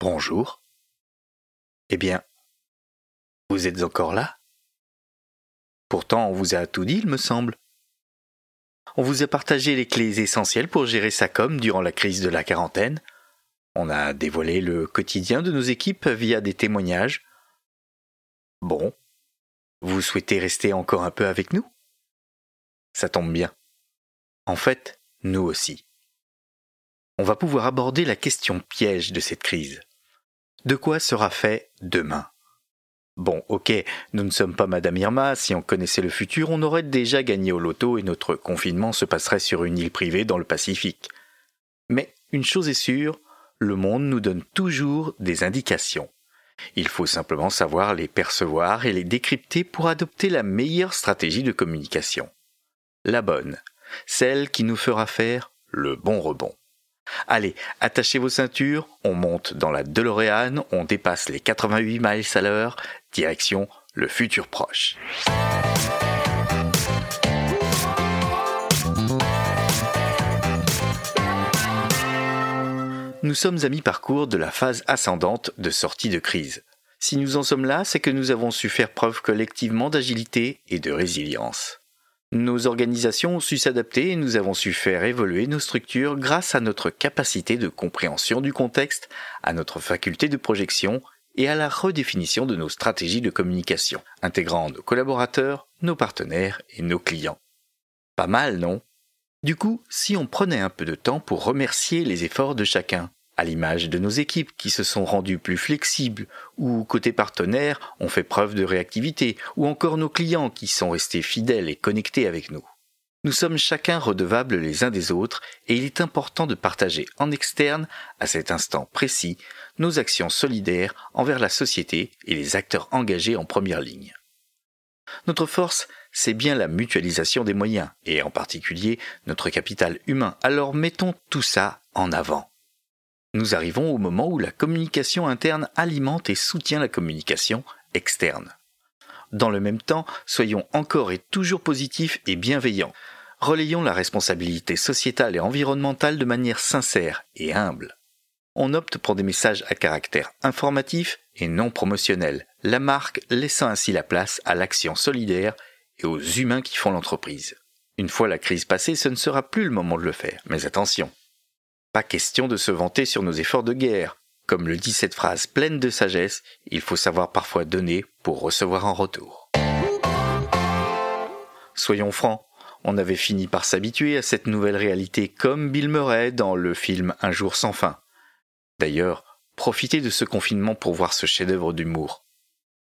Bonjour. Eh bien, vous êtes encore là ? Pourtant, on vous a tout dit, il me semble. On vous a partagé les clés essentielles pour gérer sa com durant la crise de la quarantaine. On a dévoilé le quotidien de nos équipes via des témoignages. Bon, vous souhaitez rester encore un peu avec nous ? Ça tombe bien. En fait, nous aussi. On va pouvoir aborder la question piège de cette crise. De quoi sera fait demain ? Bon, ok, nous ne sommes pas Madame Irma, si on connaissait le futur, on aurait déjà gagné au loto et notre confinement se passerait sur une île privée dans le Pacifique. Mais une chose est sûre, le monde nous donne toujours des indications. Il faut simplement savoir les percevoir et les décrypter pour adopter la meilleure stratégie de communication. La bonne, celle qui nous fera faire le bon rebond. Allez, attachez vos ceintures, on monte dans la DeLorean, on dépasse les 88 miles à l'heure, direction le futur proche. Nous sommes à mi-parcours de la phase ascendante de sortie de crise. Si nous en sommes là, c'est que nous avons su faire preuve collectivement d'agilité et de résilience. Nos organisations ont su s'adapter et nous avons su faire évoluer nos structures grâce à notre capacité de compréhension du contexte, à notre faculté de projection et à la redéfinition de nos stratégies de communication, intégrant nos collaborateurs, nos partenaires et nos clients. Pas mal, non ? Du coup, si on prenait un peu de temps pour remercier les efforts de chacun, à l'image de nos équipes qui se sont rendues plus flexibles, ou côté partenaires ont fait preuve de réactivité, ou encore nos clients qui sont restés fidèles et connectés avec nous. Nous sommes chacun redevables les uns des autres et il est important de partager en externe, à cet instant précis, nos actions solidaires envers la société et les acteurs engagés en première ligne. Notre force, c'est bien la mutualisation des moyens et en particulier notre capital humain, alors mettons tout ça en avant. Nous arrivons au moment où la communication interne alimente et soutient la communication externe. Dans le même temps, soyons encore et toujours positifs et bienveillants. Relayons la responsabilité sociétale et environnementale de manière sincère et humble. On opte pour des messages à caractère informatif et non promotionnel, la marque laissant ainsi la place à l'action solidaire et aux humains qui font l'entreprise. Une fois la crise passée, ce ne sera plus le moment de le faire, mais attention. Pas question de se vanter sur nos efforts de guerre. Comme le dit cette phrase pleine de sagesse, il faut savoir parfois donner pour recevoir en retour. Soyons francs, on avait fini par s'habituer à cette nouvelle réalité comme Bill Murray dans le film Un jour sans fin. D'ailleurs, profitez de ce confinement pour voir ce chef-d'œuvre d'humour.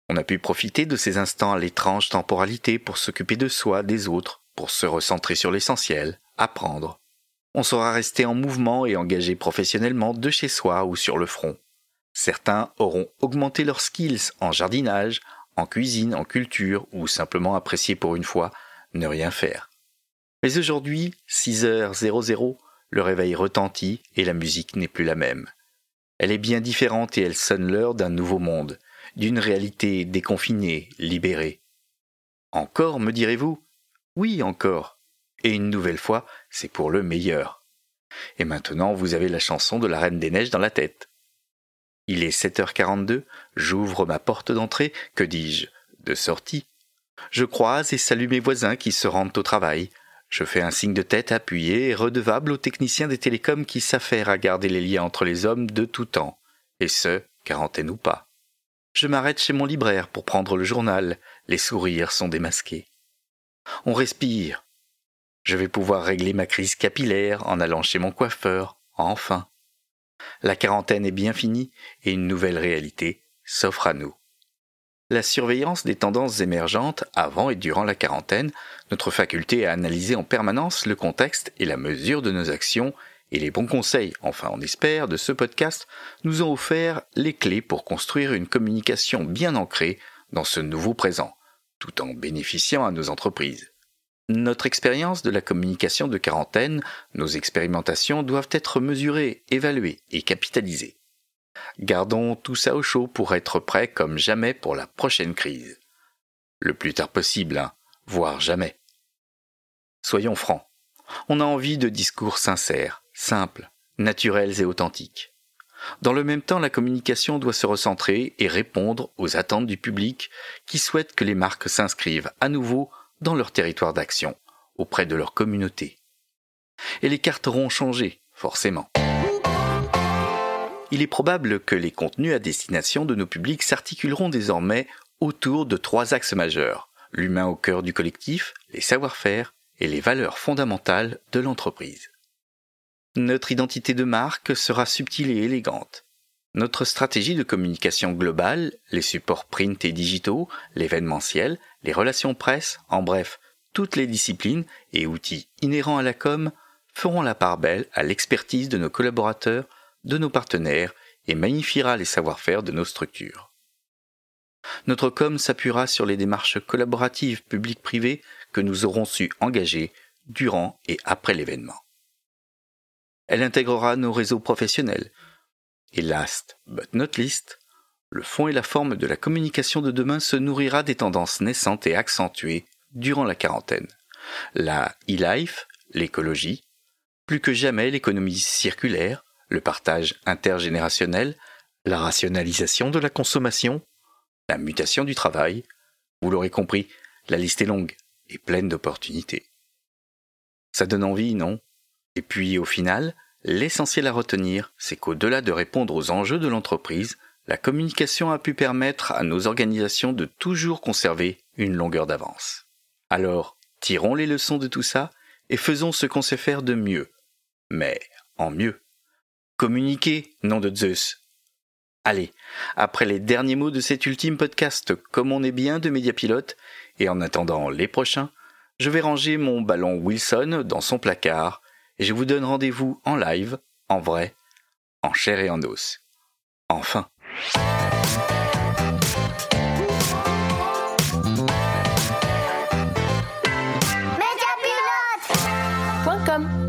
On a pu profiter de ces instants à l'étrange temporalité pour s'occuper de soi, des autres, pour se recentrer sur l'essentiel, apprendre. On saura rester en mouvement et engagé professionnellement de chez soi ou sur le front. Certains auront augmenté leurs skills en jardinage, en cuisine, en culture ou simplement apprécié pour une fois ne rien faire. Mais aujourd'hui, 6h00, le réveil retentit et la musique n'est plus la même. Elle est bien différente et elle sonne l'heure d'un nouveau monde, d'une réalité déconfinée, libérée. Encore, me direz-vous ? Oui, encore. Et une nouvelle fois, c'est pour le meilleur. Et maintenant, vous avez la chanson de la Reine des Neiges dans la tête. Il est 7h42, j'ouvre ma porte d'entrée, que dis-je, de sortie. Je croise et salue mes voisins qui se rendent au travail. Je fais un signe de tête appuyé et redevable aux techniciens des télécoms qui s'affairent à garder les liens entre les hommes de tout temps, et ce, quarantaine ou pas. Je m'arrête chez mon libraire pour prendre le journal, les sourires sont démasqués. On respire. Je vais pouvoir régler ma crise capillaire en allant chez mon coiffeur, enfin. La quarantaine est bien finie et une nouvelle réalité s'offre à nous. La surveillance des tendances émergentes avant et durant la quarantaine, notre faculté à analyser en permanence le contexte et la mesure de nos actions et les bons conseils, enfin on espère, de ce podcast, nous ont offert les clés pour construire une communication bien ancrée dans ce nouveau présent, tout en bénéficiant à nos entreprises. Notre expérience de la communication de quarantaine, nos expérimentations doivent être mesurées, évaluées et capitalisées. Gardons tout ça au chaud pour être prêts comme jamais pour la prochaine crise. Le plus tard possible, hein, voire jamais. Soyons francs, on a envie de discours sincères, simples, naturels et authentiques. Dans le même temps, la communication doit se recentrer et répondre aux attentes du public qui souhaite que les marques s'inscrivent à nouveau dans leur territoire d'action, auprès de leur communauté. Et les cartes auront changé, forcément. Il est probable que les contenus à destination de nos publics s'articuleront désormais autour de 3 axes majeurs. L'humain au cœur du collectif, les savoir-faire et les valeurs fondamentales de l'entreprise. Notre identité de marque sera subtile et élégante. Notre stratégie de communication globale, les supports print et digitaux, l'événementiel, les relations presse, en bref, toutes les disciplines et outils inhérents à la com feront la part belle à l'expertise de nos collaborateurs, de nos partenaires et magnifiera les savoir-faire de nos structures. Notre com s'appuiera sur les démarches collaboratives public-privé que nous aurons su engager durant et après l'événement. Elle intégrera nos réseaux professionnels. Et last but not least, le fond et la forme de la communication de demain se nourrira des tendances naissantes et accentuées durant la quarantaine. La e-life, l'écologie, plus que jamais l'économie circulaire, le partage intergénérationnel, la rationalisation de la consommation, la mutation du travail. Vous l'aurez compris, la liste est longue et pleine d'opportunités. Ça donne envie, non ? Et puis, au final, l'essentiel à retenir, c'est qu'au-delà de répondre aux enjeux de l'entreprise, la communication a pu permettre à nos organisations de toujours conserver une longueur d'avance. Alors, tirons les leçons de tout ça et faisons ce qu'on sait faire de mieux, mais en mieux. Communiquer, nom de Zeus. Allez, après les derniers mots de cet ultime podcast, comme on est bien de Media Pilote, et en attendant les prochains, je vais ranger mon ballon Wilson dans son placard. Et je vous donne rendez-vous en live, en vrai, en chair et en os. Enfin. Mediapilote.com